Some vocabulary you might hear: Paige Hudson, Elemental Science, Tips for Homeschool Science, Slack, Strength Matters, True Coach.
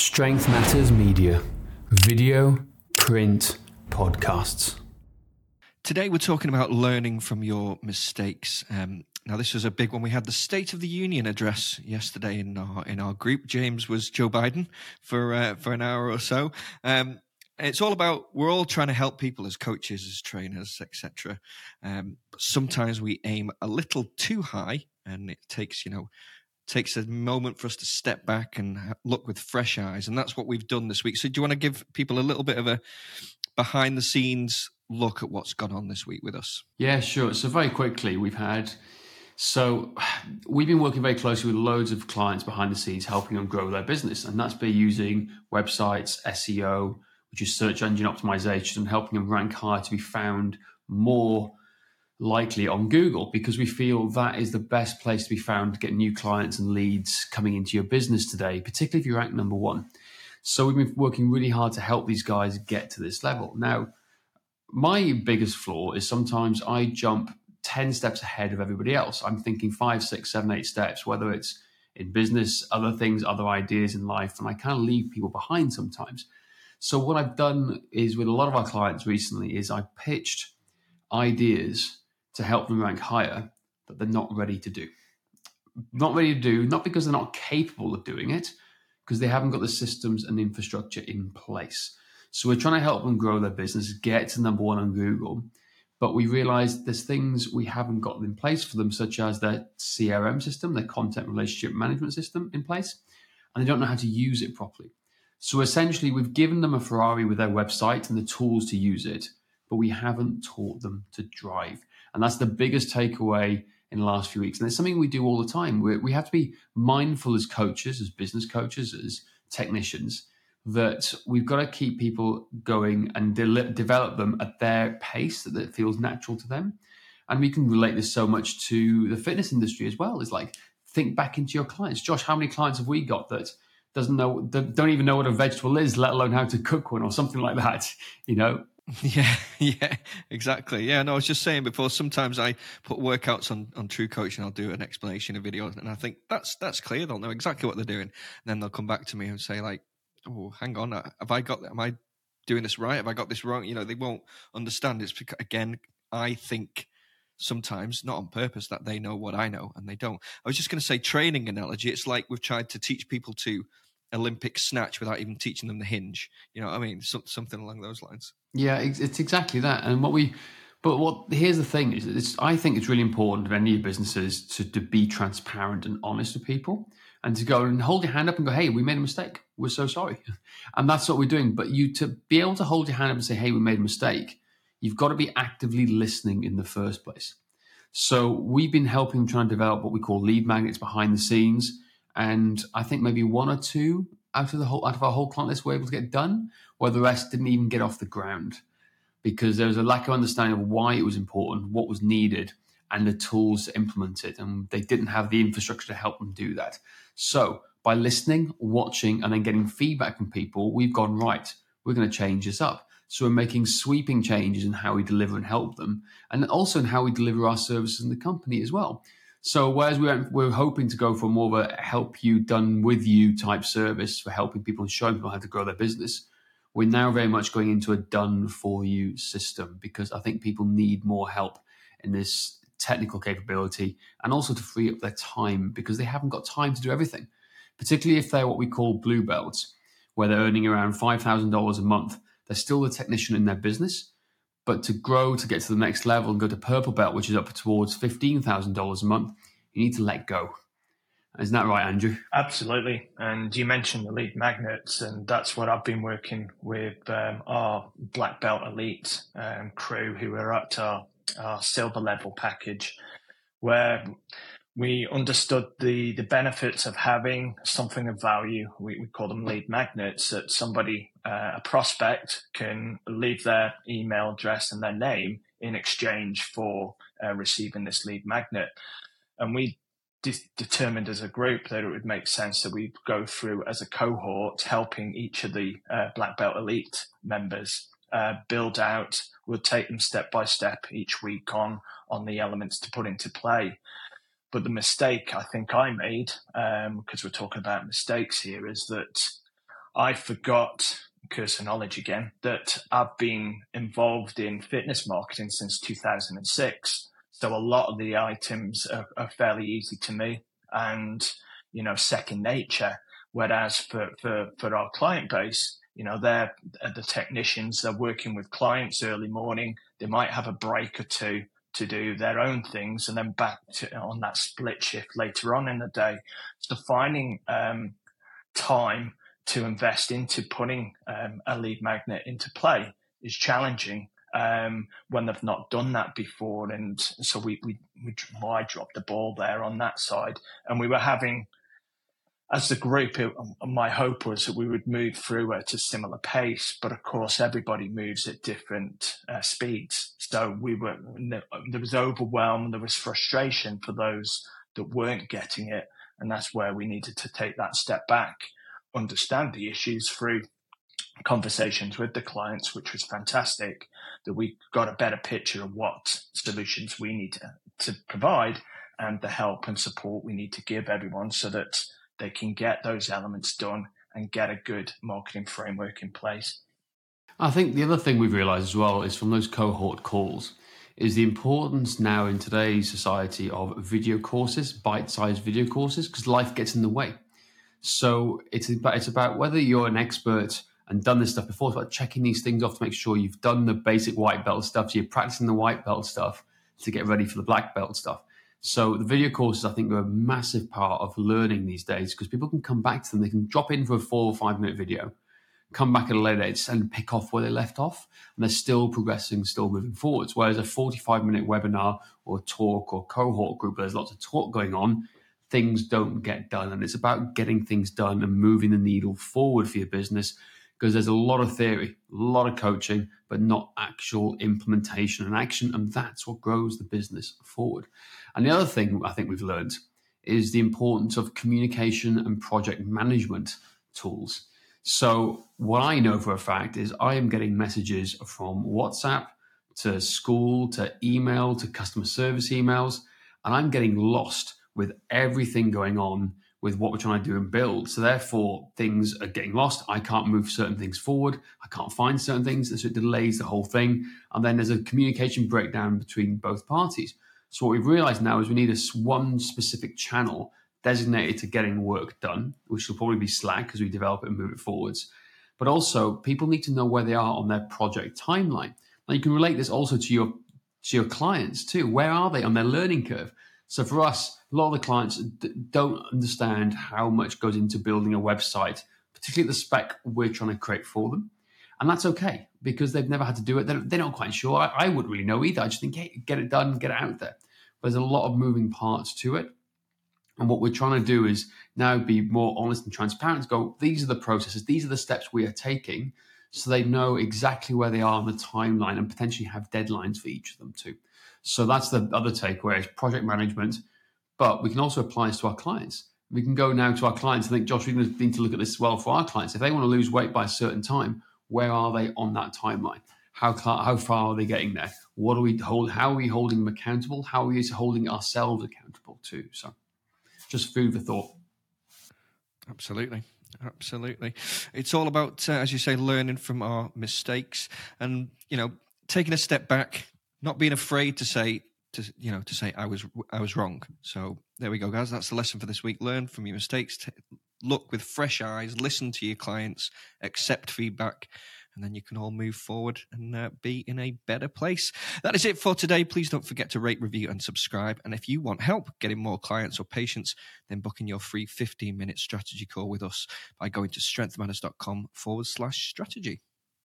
Strength Matters Media, video, print, podcasts. Today we're talking about learning from your mistakes. Now this was a big one. We had the State of the Union address yesterday in our group. James was Joe Biden for an hour or so. It's all about, we're all trying to help people as coaches, as trainers, etc. But sometimes we aim a little too high, and it takes a moment for us to step back and look with fresh eyes. And that's what we've done this week. So do you want to give people a little bit of a behind the scenes look at what's gone on this week with us? Yeah, sure. So very quickly, we've been working very closely with loads of clients behind the scenes, helping them grow their business. And that's by using websites, SEO, which is search engine optimization, and helping them rank higher to be found more likely on Google, because we feel that is the best place to be found to get new clients and leads coming into your business today, particularly if you rank number one. So we've been working really hard to help these guys get to this level. Now, my biggest flaw is sometimes I jump 10 steps ahead of everybody else. I'm thinking 5, 6, 7, 8 steps, whether it's in business, other things, other ideas in life, and I kind of leave people behind sometimes. So what I've done is, with a lot of our clients recently, is I pitched ideas to help them rank higher that they're not ready to do. Not ready to do, not because they're not capable of doing it, because they haven't got the systems and infrastructure in place. So we're trying to help them grow their business, get to number one on Google, but we realize there's things we haven't got in place for them, such as their CRM system, their content relationship management system in place, and they don't know how to use it properly. So essentially, we've given them a Ferrari with their website and the tools to use it, but we haven't taught them to drive. And that's the biggest takeaway in the last few weeks. And it's something we do all the time. We have to be mindful as coaches, as business coaches, as technicians, that we've got to keep people going and develop them at their pace that feels natural to them. And we can relate this so much to the fitness industry as well. It's like, think back into your clients. Josh, how many clients have we got that don't even know what a vegetable is, let alone how to cook one or something like that, you know? Yeah, exactly. Yeah, no, I was just saying before, sometimes I put workouts on True Coach and I'll do an explanation of videos, and I think that's clear. They'll know exactly what they're doing. And then they'll come back to me and say like, oh, hang on, am I doing this right? Have I got this wrong? You know, they won't understand. It's because, again, I think sometimes, not on purpose, that they know what I know and they don't. I was just going to say, training analogy, it's like we've tried to teach people to Olympic snatch without even teaching them the hinge. You know what I mean? Something along those lines. Yeah, it's exactly that. And here's the thing is, I think it's really important for any businesses to be transparent and honest with people, and to go and hold your hand up and go, hey, we made a mistake. We're so sorry. And that's what we're doing. But you, to be able to hold your hand up and say, hey, we made a mistake, you've got to be actively listening in the first place. So we've been helping trying to develop what we call lead magnets behind the scenes. And I think maybe 1 or 2 out of our whole client list were able to get done, where the rest didn't even get off the ground because there was a lack of understanding of why it was important, what was needed, and the tools to implement it. And they didn't have the infrastructure to help them do that. So by listening, watching, and then getting feedback from people, we've gone, right, we're going to change this up. So we're making sweeping changes in how we deliver and help them, and also in how we deliver our services in the company as well. So whereas we're hoping to go for more of a help you, done with you type service for helping people and showing people how to grow their business, we're now very much going into a done for you system, because I think people need more help in this technical capability, and also to free up their time, because they haven't got time to do everything, particularly if they're what we call blue belts, where they're earning around $5,000 a month. They're still the technician in their business. But to grow, to get to the next level and go to purple belt, which is up towards $15,000 a month, you need to let go. Isn't that right, Andrew? Absolutely. And you mentioned the lead magnets, and that's what I've been working with our black belt elite crew who are at our silver level package, where we understood the benefits of having something of value. We call them lead magnets, that somebody, a prospect, can leave their email address and their name in exchange for receiving this lead magnet. And we determined as a group that it would make sense that we go through as a cohort, helping each of the Black Belt Elite members build out. We'll take them step by step each week on the elements to put into play. But the mistake I think I made, because we're talking about mistakes here, is that I forgot, curse of knowledge again, that I've been involved in fitness marketing since 2006. So a lot of the items are fairly easy to me and, you know, second nature. Whereas for our client base, you know, they're the technicians, they're working with clients early morning. They might have a break or two to do their own things and then back to, on that split shift later on in the day. So finding time to invest into putting a lead magnet into play is challenging when they've not done that before. And so I dropped the ball there on that side. And we were having, as the group, my hope was that we would move through at a similar pace, but of course, everybody moves at different speeds. So there was overwhelm, there was frustration for those that weren't getting it. And that's where we needed to take that step back, understand the issues through conversations with the clients, which was fantastic, that we got a better picture of what solutions we need to provide and the help and support we need to give everyone so that they can get those elements done and get a good marketing framework in place. I think the other thing we've realized as well is from those cohort calls is the importance now in today's society of video courses, bite-sized video courses, because life gets in the way. So it's about whether you're an expert and done this stuff before, it's about checking these things off to make sure you've done the basic white belt stuff. So you're practicing the white belt stuff to get ready for the black belt stuff. So the video courses, I think, are a massive part of learning these days because people can come back to them. They can drop in for a 4 or 5 minute video, come back at a later date and pick off where they left off. And they're still progressing, still moving forwards. Whereas a 45-minute webinar or talk or cohort group, where there's lots of talk going on, things don't get done. And it's about getting things done and moving the needle forward for your business because there's a lot of theory, a lot of coaching, but not actual implementation and action. And that's what grows the business forward. And the other thing I think we've learned is the importance of communication and project management tools. So what I know for a fact is I am getting messages from WhatsApp to school, to email, to customer service emails, and I'm getting lost with everything going on with what we're trying to do and build. So therefore, things are getting lost. I can't move certain things forward. I can't find certain things. And so it delays the whole thing. And then there's a communication breakdown between both parties. So what we've realized now is we need one specific channel designated to getting work done, which will probably be Slack as we develop it and move it forwards. But also, people need to know where they are on their project timeline. Now, you can relate this also to your clients too. Where are they on their learning curve? So for us, a lot of the clients don't understand how much goes into building a website, particularly the spec we're trying to create for them. And that's okay, because they've never had to do it. They're not quite sure. I wouldn't really know either. I just think, hey, get it done, get it out there. But there's a lot of moving parts to it. And what we're trying to do is now be more honest and transparent. Go, these are the processes. These are the steps we are taking. So they know exactly where they are on the timeline and potentially have deadlines for each of them too. So that's the other takeaway is project management. But we can also apply this to our clients. We can go now to our clients and think, Josh, we need to look at this as well for our clients. If they want to lose weight by a certain time, where are they on that timeline? How far are they getting there? What are we hold? How are we holding them accountable? How are we holding ourselves accountable too? So, just food for thought. Absolutely. It's all about, as you say, learning from our mistakes, and you know, taking a step back, not being afraid to say, I was wrong. So there we go, guys. That's the lesson for this week. Learn from your mistakes. Look with fresh eyes, listen to your clients, accept feedback, and then you can all move forward and be in a better place. That is it for today. Please don't forget to rate, review, and subscribe. And if you want help getting more clients or patients, then book in your free 15-minute strategy call with us by going to strengthmatters.com/strategy.